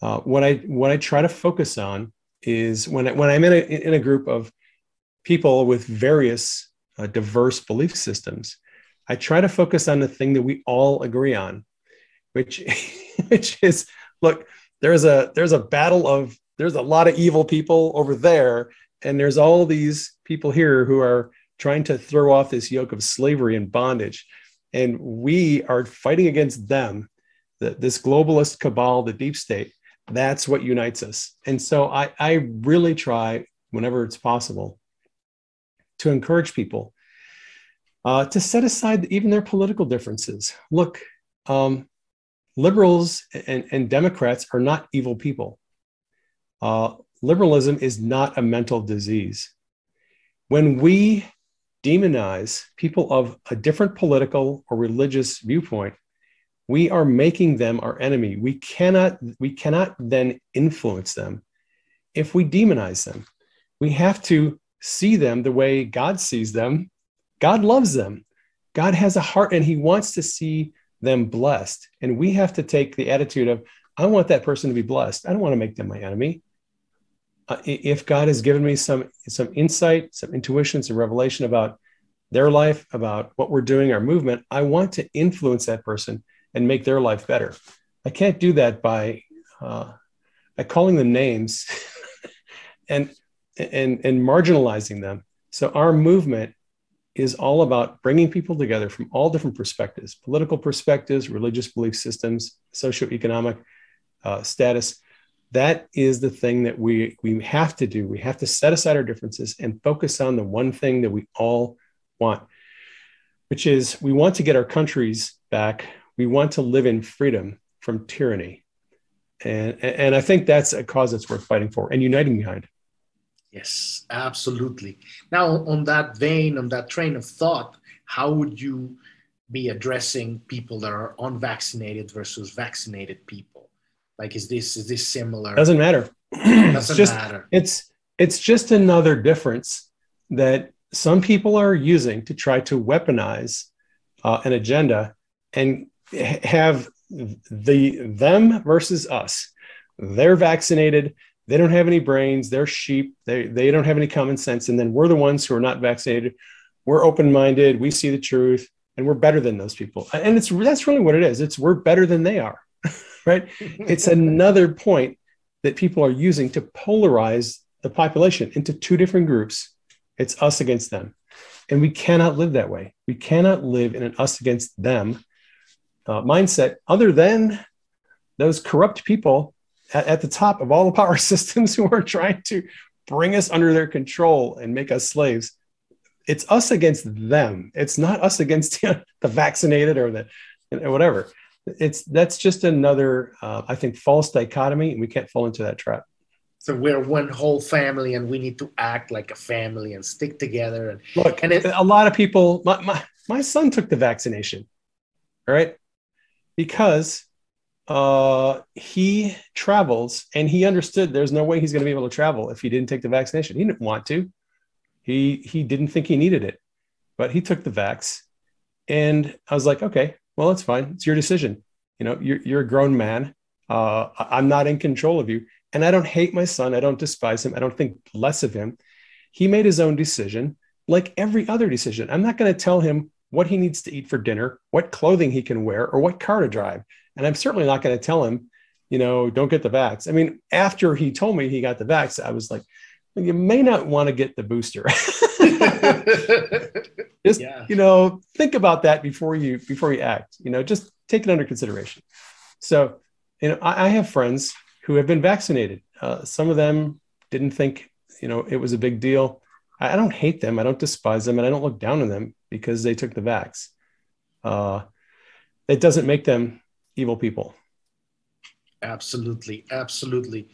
What I try to focus on is when I'm in a group of people with various diverse belief systems, I try to focus on the thing that we all agree on, which is, look, there's a lot of evil people over there, and there's all these people here who are trying to throw off this yoke of slavery and bondage, and we are fighting against them, this globalist cabal, the deep state. That's what unites us. And so I really try, whenever it's possible, to encourage people to set aside even their political differences. Look, liberals and Democrats are not evil people. Liberalism is not a mental disease. When we demonize people of a different political or religious viewpoint, we are making them our enemy. We cannot then influence them if we demonize them. We have to see them the way God sees them. God loves them. God has a heart, and he wants to see them blessed. And we have to take the attitude of, I want that person to be blessed. I don't want to make them my enemy. If God has given me some insight, some intuition, some revelation about their life, about what we're doing, our movement, I want to influence that person and make their life better. I can't do that by calling them names and marginalizing them. So our movement is all about bringing people together from all different perspectives: political perspectives, religious belief systems, socioeconomic status. That is the thing that we have to do. We have to set aside our differences and focus on the one thing that we all want, which is we want to get our countries back. We want to live in freedom from tyranny. And I think that's a cause that's worth fighting for and uniting behind. Yes, absolutely. Now, on that vein, on that train of thought, how would you be addressing people that are unvaccinated versus vaccinated people? Like, is this similar? Doesn't matter. Doesn't matter. It's just another difference that some people are using to try to weaponize an agenda and have them versus us. They're vaccinated. They don't have any brains. They're sheep. They don't have any common sense. And then we're the ones who are not vaccinated. We're open-minded. We see the truth, and we're better than those people. And that's really what it is. We're better than they are, right? It's another point that people are using to polarize the population into two different groups. It's us against them. And we cannot live that way. We cannot live in an us against them mindset other than those corrupt people at the top of all the power systems who are trying to bring us under their control and make us slaves. It's us against them. It's not us against the vaccinated or the whatever. That's just another, I think, false dichotomy, and we can't fall into that trap. So we're one whole family, and we need to act like a family and stick together. And look, a lot of people. My son took the vaccination, all right, because he travels, and he understood there's no way he's going to be able to travel if he didn't take the vaccination. He didn't want to. He didn't think he needed it, but he took the vax, and I was like, okay, well, that's fine. It's your decision. You know, you're a grown man. I'm not in control of you. And I don't hate my son. I don't despise him. I don't think less of him. He made his own decision, like every other decision. I'm not going to tell him what he needs to eat for dinner, what clothing he can wear, or what car to drive. And I'm certainly not going to tell him, don't get the vax. I mean, after he told me he got the vax, I was like, you may not want to get the booster. Think about that before you act. Just take it under consideration. So, I have friends who have been vaccinated. Some of them didn't think, it was a big deal. I don't hate them. I don't despise them. And I don't look down on them because they took the vax. It doesn't make them evil people. Absolutely. Absolutely.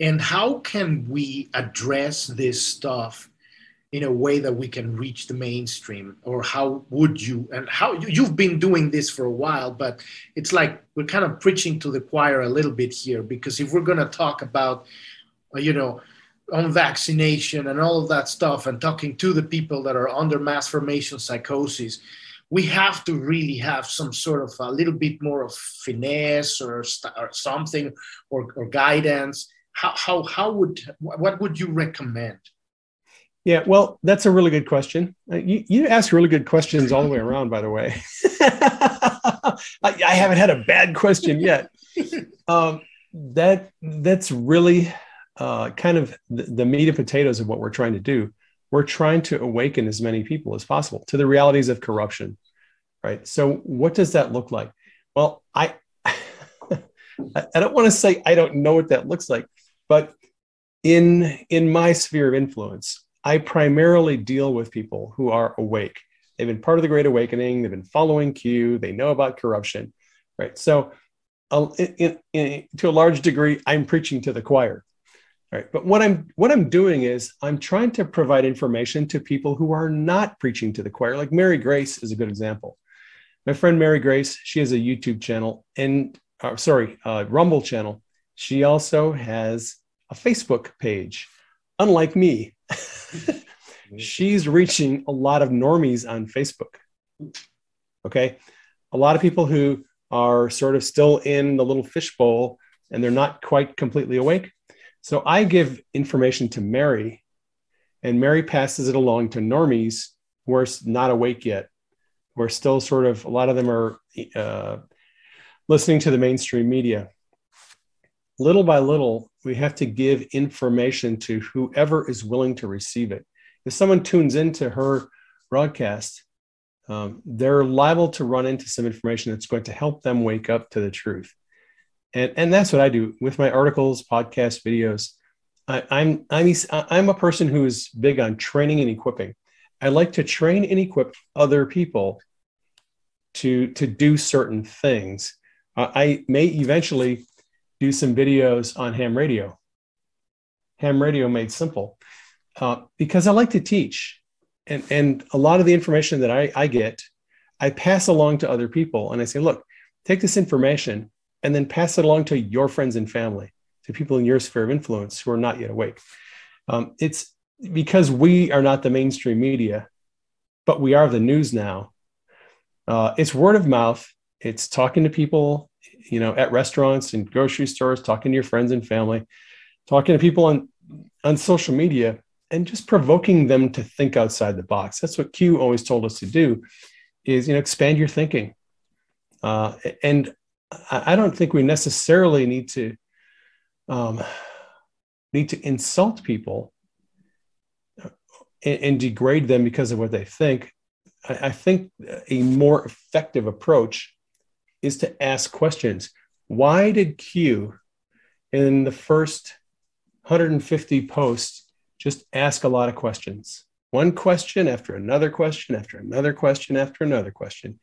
And how can we address this stuff in a way that we can reach the mainstream? Or how would you, and how you've been doing this for a while, but it's like we're kind of preaching to the choir a little bit here, because if we're going to talk about, on vaccination and all of that stuff and talking to the people that are under mass formation psychosis, we have to really have some sort of a little bit more of finesse or something or guidance. What would you recommend? Yeah, well, that's a really good question. You ask really good questions all the way around, by the way. I haven't had a bad question yet. That's really kind of the meat and potatoes of what we're trying to do. We're trying to awaken as many people as possible to the realities of corruption, right? So what does that look like? Well, I don't want to say I don't know what that looks like, but in my sphere of influence, I primarily deal with people who are awake. They've been part of the Great Awakening. They've been following Q. They know about corruption, right? So to a large degree, I'm preaching to the choir, right? But what I'm doing is I'm trying to provide information to people who are not preaching to the choir. Like Mary Grace is a good example. My friend Mary Grace, she has a YouTube channel and Rumble channel. She also has a Facebook page. Unlike me, she's reaching a lot of normies on Facebook. Okay. A lot of people who are sort of still in the little fishbowl and they're not quite completely awake. So I give information to Mary, and Mary passes it along to normies who are not awake yet. We're still sort of, a lot of them are listening to the mainstream media. Little by little, we have to give information to whoever is willing to receive it. If someone tunes into her broadcast, they're liable to run into some information that's going to help them wake up to the truth. And that's what I do with my articles, podcasts, videos. I'm a person who is big on training and equipping. I like to train and equip other people to do certain things. I may eventually do some videos on ham radio. Ham radio made simple. because I like to teach. And a lot of the information that I get, I pass along to other people. And I say, look, take this information and then pass it along to your friends and family, to people in your sphere of influence who are not yet awake. It's because we are not the mainstream media, but we are the news now. It's word of mouth. It's talking to people, you know, at restaurants and grocery stores, talking to your friends and family, talking to people on social media, and just provoking them to think outside the box. That's what Q always told us to do, is, you know, expand your thinking. And I don't think we necessarily need to insult people and degrade them because of what they think. I think a more effective approach is to ask questions. Why did Q in the first 150 posts just ask a lot of questions? One question after another question, after another question, after another question.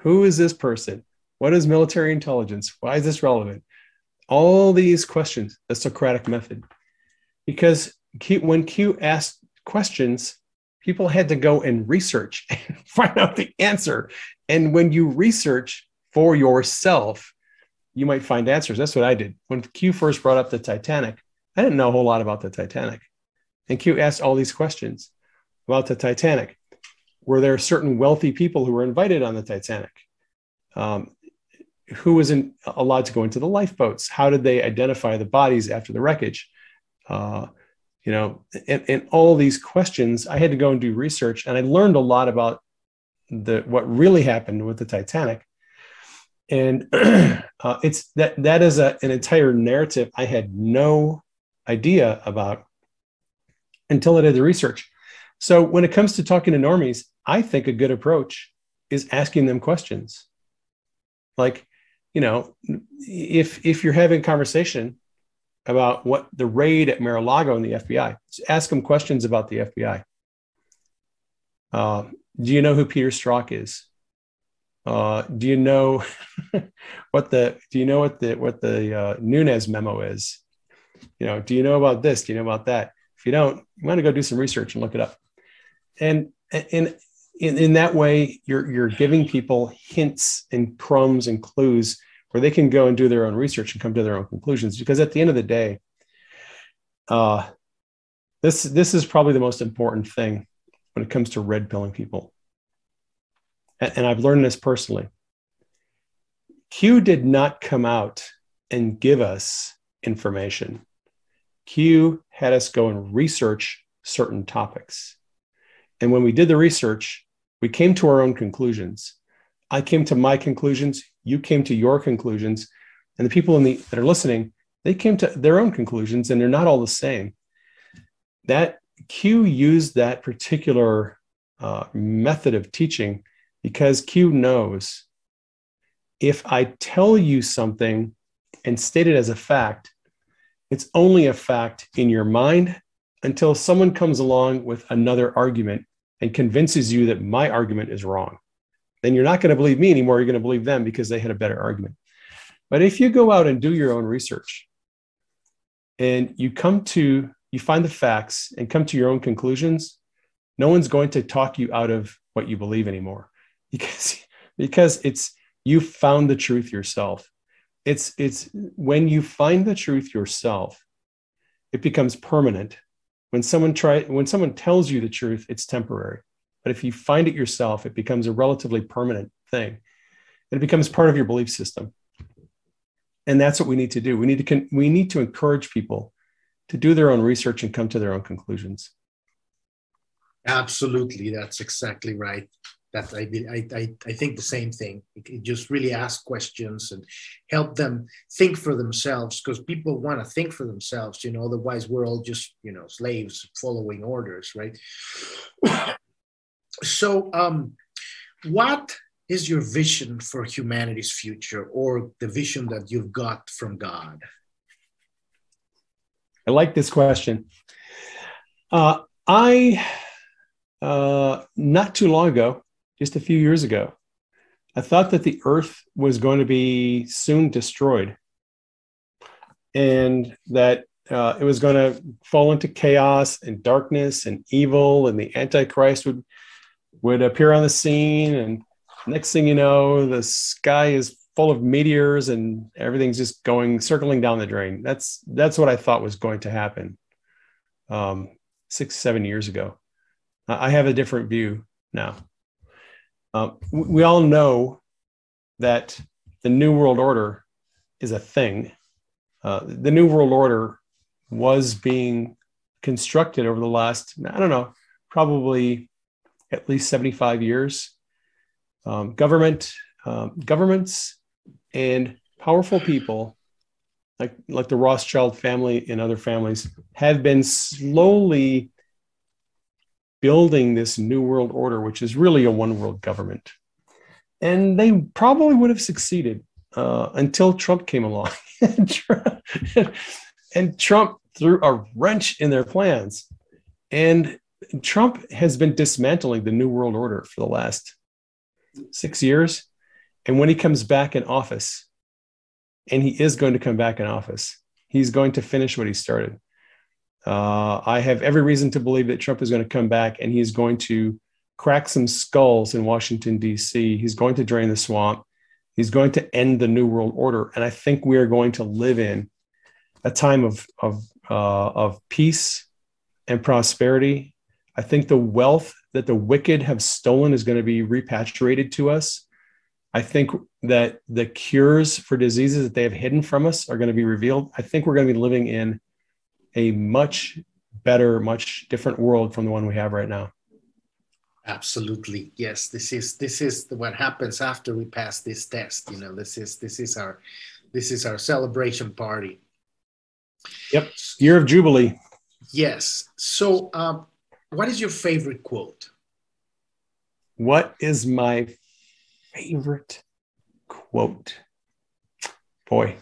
Who is this person? What is military intelligence? Why is this relevant? All these questions, the Socratic method. Because when Q asked questions, people had to go and research and find out the answer. And when you research for yourself, you might find answers. That's what I did. When Q first brought up the Titanic, I didn't know a whole lot about the Titanic. And Q asked all these questions about the Titanic. Were there certain wealthy people who were invited on the Titanic? Who wasn't allowed to go into the lifeboats? How did they identify the bodies after the wreckage? You know, and all these questions, I had to go and do research, and I learned a lot about what really happened with the Titanic. And it's that is an entire narrative I had no idea about until I did the research. So when it comes to talking to normies, I think a good approach is asking them questions. Like, you know, if you're having a conversation about what the raid at Mar-a-Lago and the FBI, just ask them questions about the FBI. Do you know who Peter Strzok is? Do you know what the Nunes memo is? You know, do you know about this? Do you know about that? If you don't, you want to go do some research and look it up. And in that way, you're giving people hints and crumbs and clues where they can go and do their own research and come to their own conclusions. Because at the end of the day, this is probably the most important thing when it comes to red pilling people. And I've learned this personally. Q did not come out and give us information. Q had us go and research certain topics. And when we did the research, we came to our own conclusions. I came to my conclusions. You came to your conclusions, and the people that are listening, they came to their own conclusions, and they're not all the same. That Q used that particular method of teaching because Q knows if I tell you something and state it as a fact, it's only a fact in your mind until someone comes along with another argument and convinces you that my argument is wrong. Then you're not going to believe me anymore. You're going to believe them because they had a better argument. But if you go out and do your own research and you find the facts and come to your own conclusions, no one's going to talk you out of what you believe anymore because it's, you found the truth yourself. It's when you find the truth yourself, it becomes permanent. When someone tells you the truth, it's temporary. But if you find it yourself, it becomes a relatively permanent thing. And it becomes part of your belief system. And that's what we need to do. We need to encourage people to do their own research and come to their own conclusions. Absolutely. That's exactly right. That I think the same thing. It just really ask questions and help them think for themselves, because people want to think for themselves, you know, otherwise we're all just, you know, slaves following orders, right? So what is your vision for humanity's future, or the vision that you've got from God? I like this question. I not too long ago, just a few years ago, I thought that the earth was going to be soon destroyed, and that It was going to fall into chaos and darkness and evil, and the Antichrist would appear on the scene. And next thing you know, the sky is full of meteors and everything's just circling down the drain. That's what I thought was going to happen 6-7 years ago. I have a different view now. We all know that the New World Order is a thing. The New World Order was being constructed over the last, probably at least 75 years. Governments and powerful people like the Rothschild family and other families have been slowly building this New World Order, which is really a one world government. And they probably would have succeeded until Trump came along. And Trump threw a wrench in their plans. And Trump has been dismantling the New World Order for the last 6 years. And when he comes back in office, and he is going to come back in office, he's going to finish what he started. I have every reason to believe that Trump is going to come back and he's going to crack some skulls in Washington, D.C. He's going to drain the swamp. He's going to end the New World Order. And I think we are going to live in a time of peace and prosperity. I think the wealth that the wicked have stolen is going to be repatriated to us. I think that the cures for diseases that they have hidden from us are going to be revealed. I think we're going to be living in a much better, much different world from the one we have right now. Absolutely. Yes. This is what happens after we pass this test. This is our celebration party. Yep. Year of Jubilee. Yes. So what is your favorite quote? What is my favorite quote? Boy,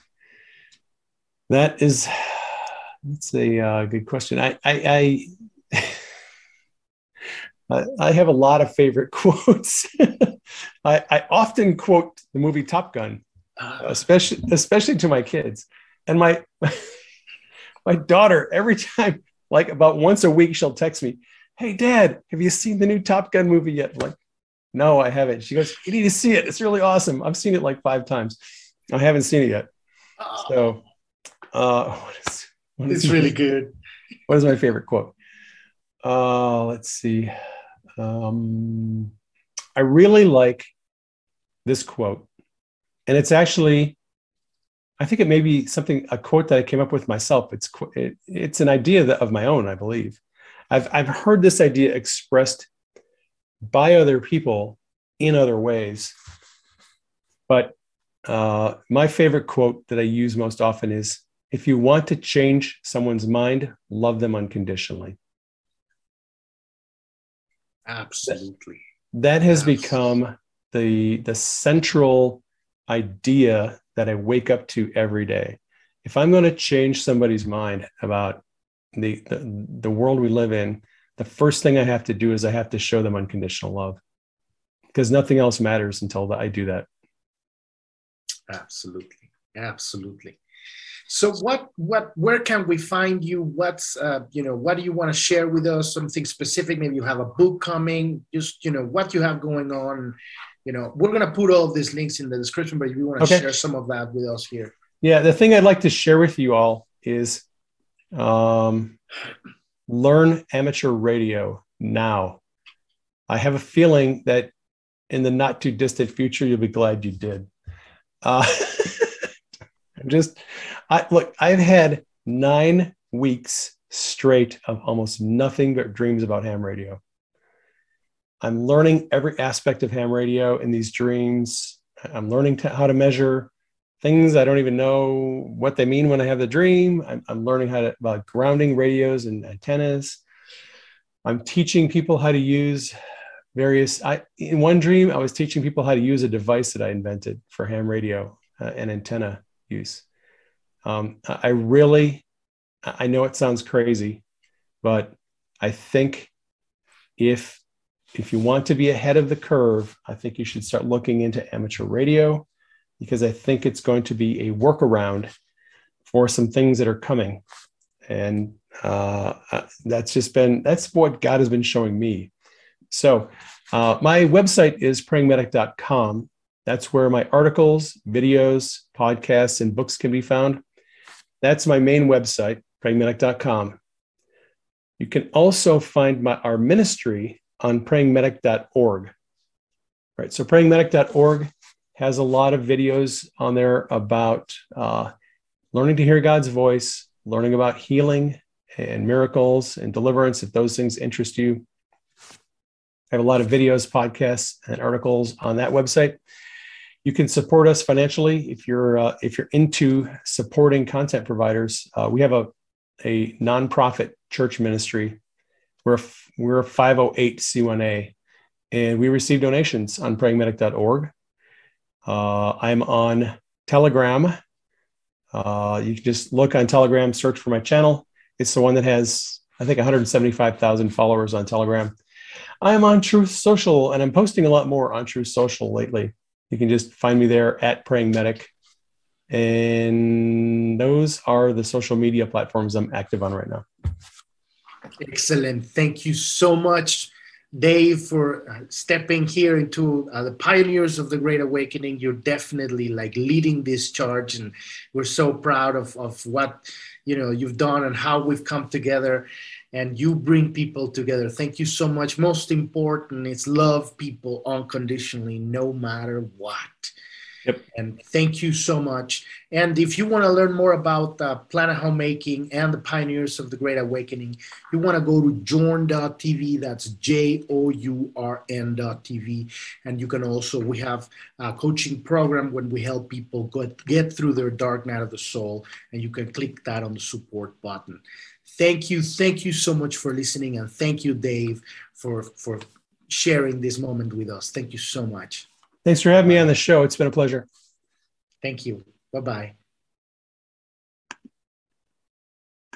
that's a good question. I have a lot of favorite quotes. I often quote the movie Top Gun, especially to my kids. And my daughter, every time, like about once a week, she'll text me, "Hey, Dad, have you seen the new Top Gun movie yet?" I'm like, "No, I haven't." She goes, "You need to see it. It's really awesome." I've seen it like 5 times. I haven't seen it yet. So it's really good. What is my favorite quote? Let's see. I really like this quote, and it's actually, I think it may be a quote that I came up with myself. It's an idea of my own, I believe. I've heard this idea expressed by other people in other ways, but my favorite quote that I use most often is, "If you want to change someone's mind, love them unconditionally." Absolutely. That has become the central idea that I wake up to every day. If I'm going to change somebody's mind about the world we live in, the first thing I have to do is I have to show them unconditional love, because nothing else matters until I do that. Absolutely. Absolutely. So where can we find you? What do you want to share with us? Something specific? Maybe you have a book coming, what you have going on. We're going to put all these links in the description, but if you want to share some of that with us here. Yeah. The thing I'd like to share with you all is learn amateur radio now. I have a feeling that in the not too distant future, you'll be glad you did. I've had 9 weeks straight of almost nothing but dreams about ham radio. I'm learning every aspect of ham radio in these dreams. I'm learning how to measure things I don't even know what they mean when I have the dream. I'm learning about grounding radios and antennas. I'm teaching people how to use in one dream, I was teaching people how to use a device that I invented for ham radio and antenna use. I know it sounds crazy, but I think if you want to be ahead of the curve, I think you should start looking into amateur radio, because I think it's going to be a workaround for some things that are coming. And that's what God has been showing me. So my website is prayingmedic.com. That's where my articles, videos, podcasts, and books can be found. That's my main website, prayingmedic.com. You can also find our ministry on prayingmedic.org. Right, so prayingmedic.org has a lot of videos on there about learning to hear God's voice, learning about healing and miracles and deliverance, if those things interest you. I have a lot of videos, podcasts, and articles on that website. You can support us financially if you're into supporting content providers. We have a nonprofit church ministry. We're a 501(c)(1)(a), and we receive donations on prayingmedic.org. I'm on Telegram. You can just look on Telegram, search for my channel. It's the one that has, I think, 175,000 followers on Telegram. I'm on Truth Social, and I'm posting a lot more on Truth Social lately. You can just find me there at Praying Medic. And those are the social media platforms I'm active on right now. Excellent. Thank you so much, Dave, for stepping here into the Pioneers of the Great Awakening. You're definitely like leading this charge, and we're so proud of what you've done and how we've come together, and you bring people together. Thank you so much. Most important is love people unconditionally, no matter what. Yep. And thank you so much. And if you want to learn more about Planet Homemaking and the Pioneers of the Great Awakening, you want to go to Jorn.tv. That's JOURN.tv. And you can also, we have a coaching program when we help people get through their dark night of the soul. And you can click that on the support button. Thank you. Thank you so much for listening. And thank you, Dave, for sharing this moment with us. Thank you so much. Thanks for having me on the show. It's been a pleasure. Thank you. Bye-bye.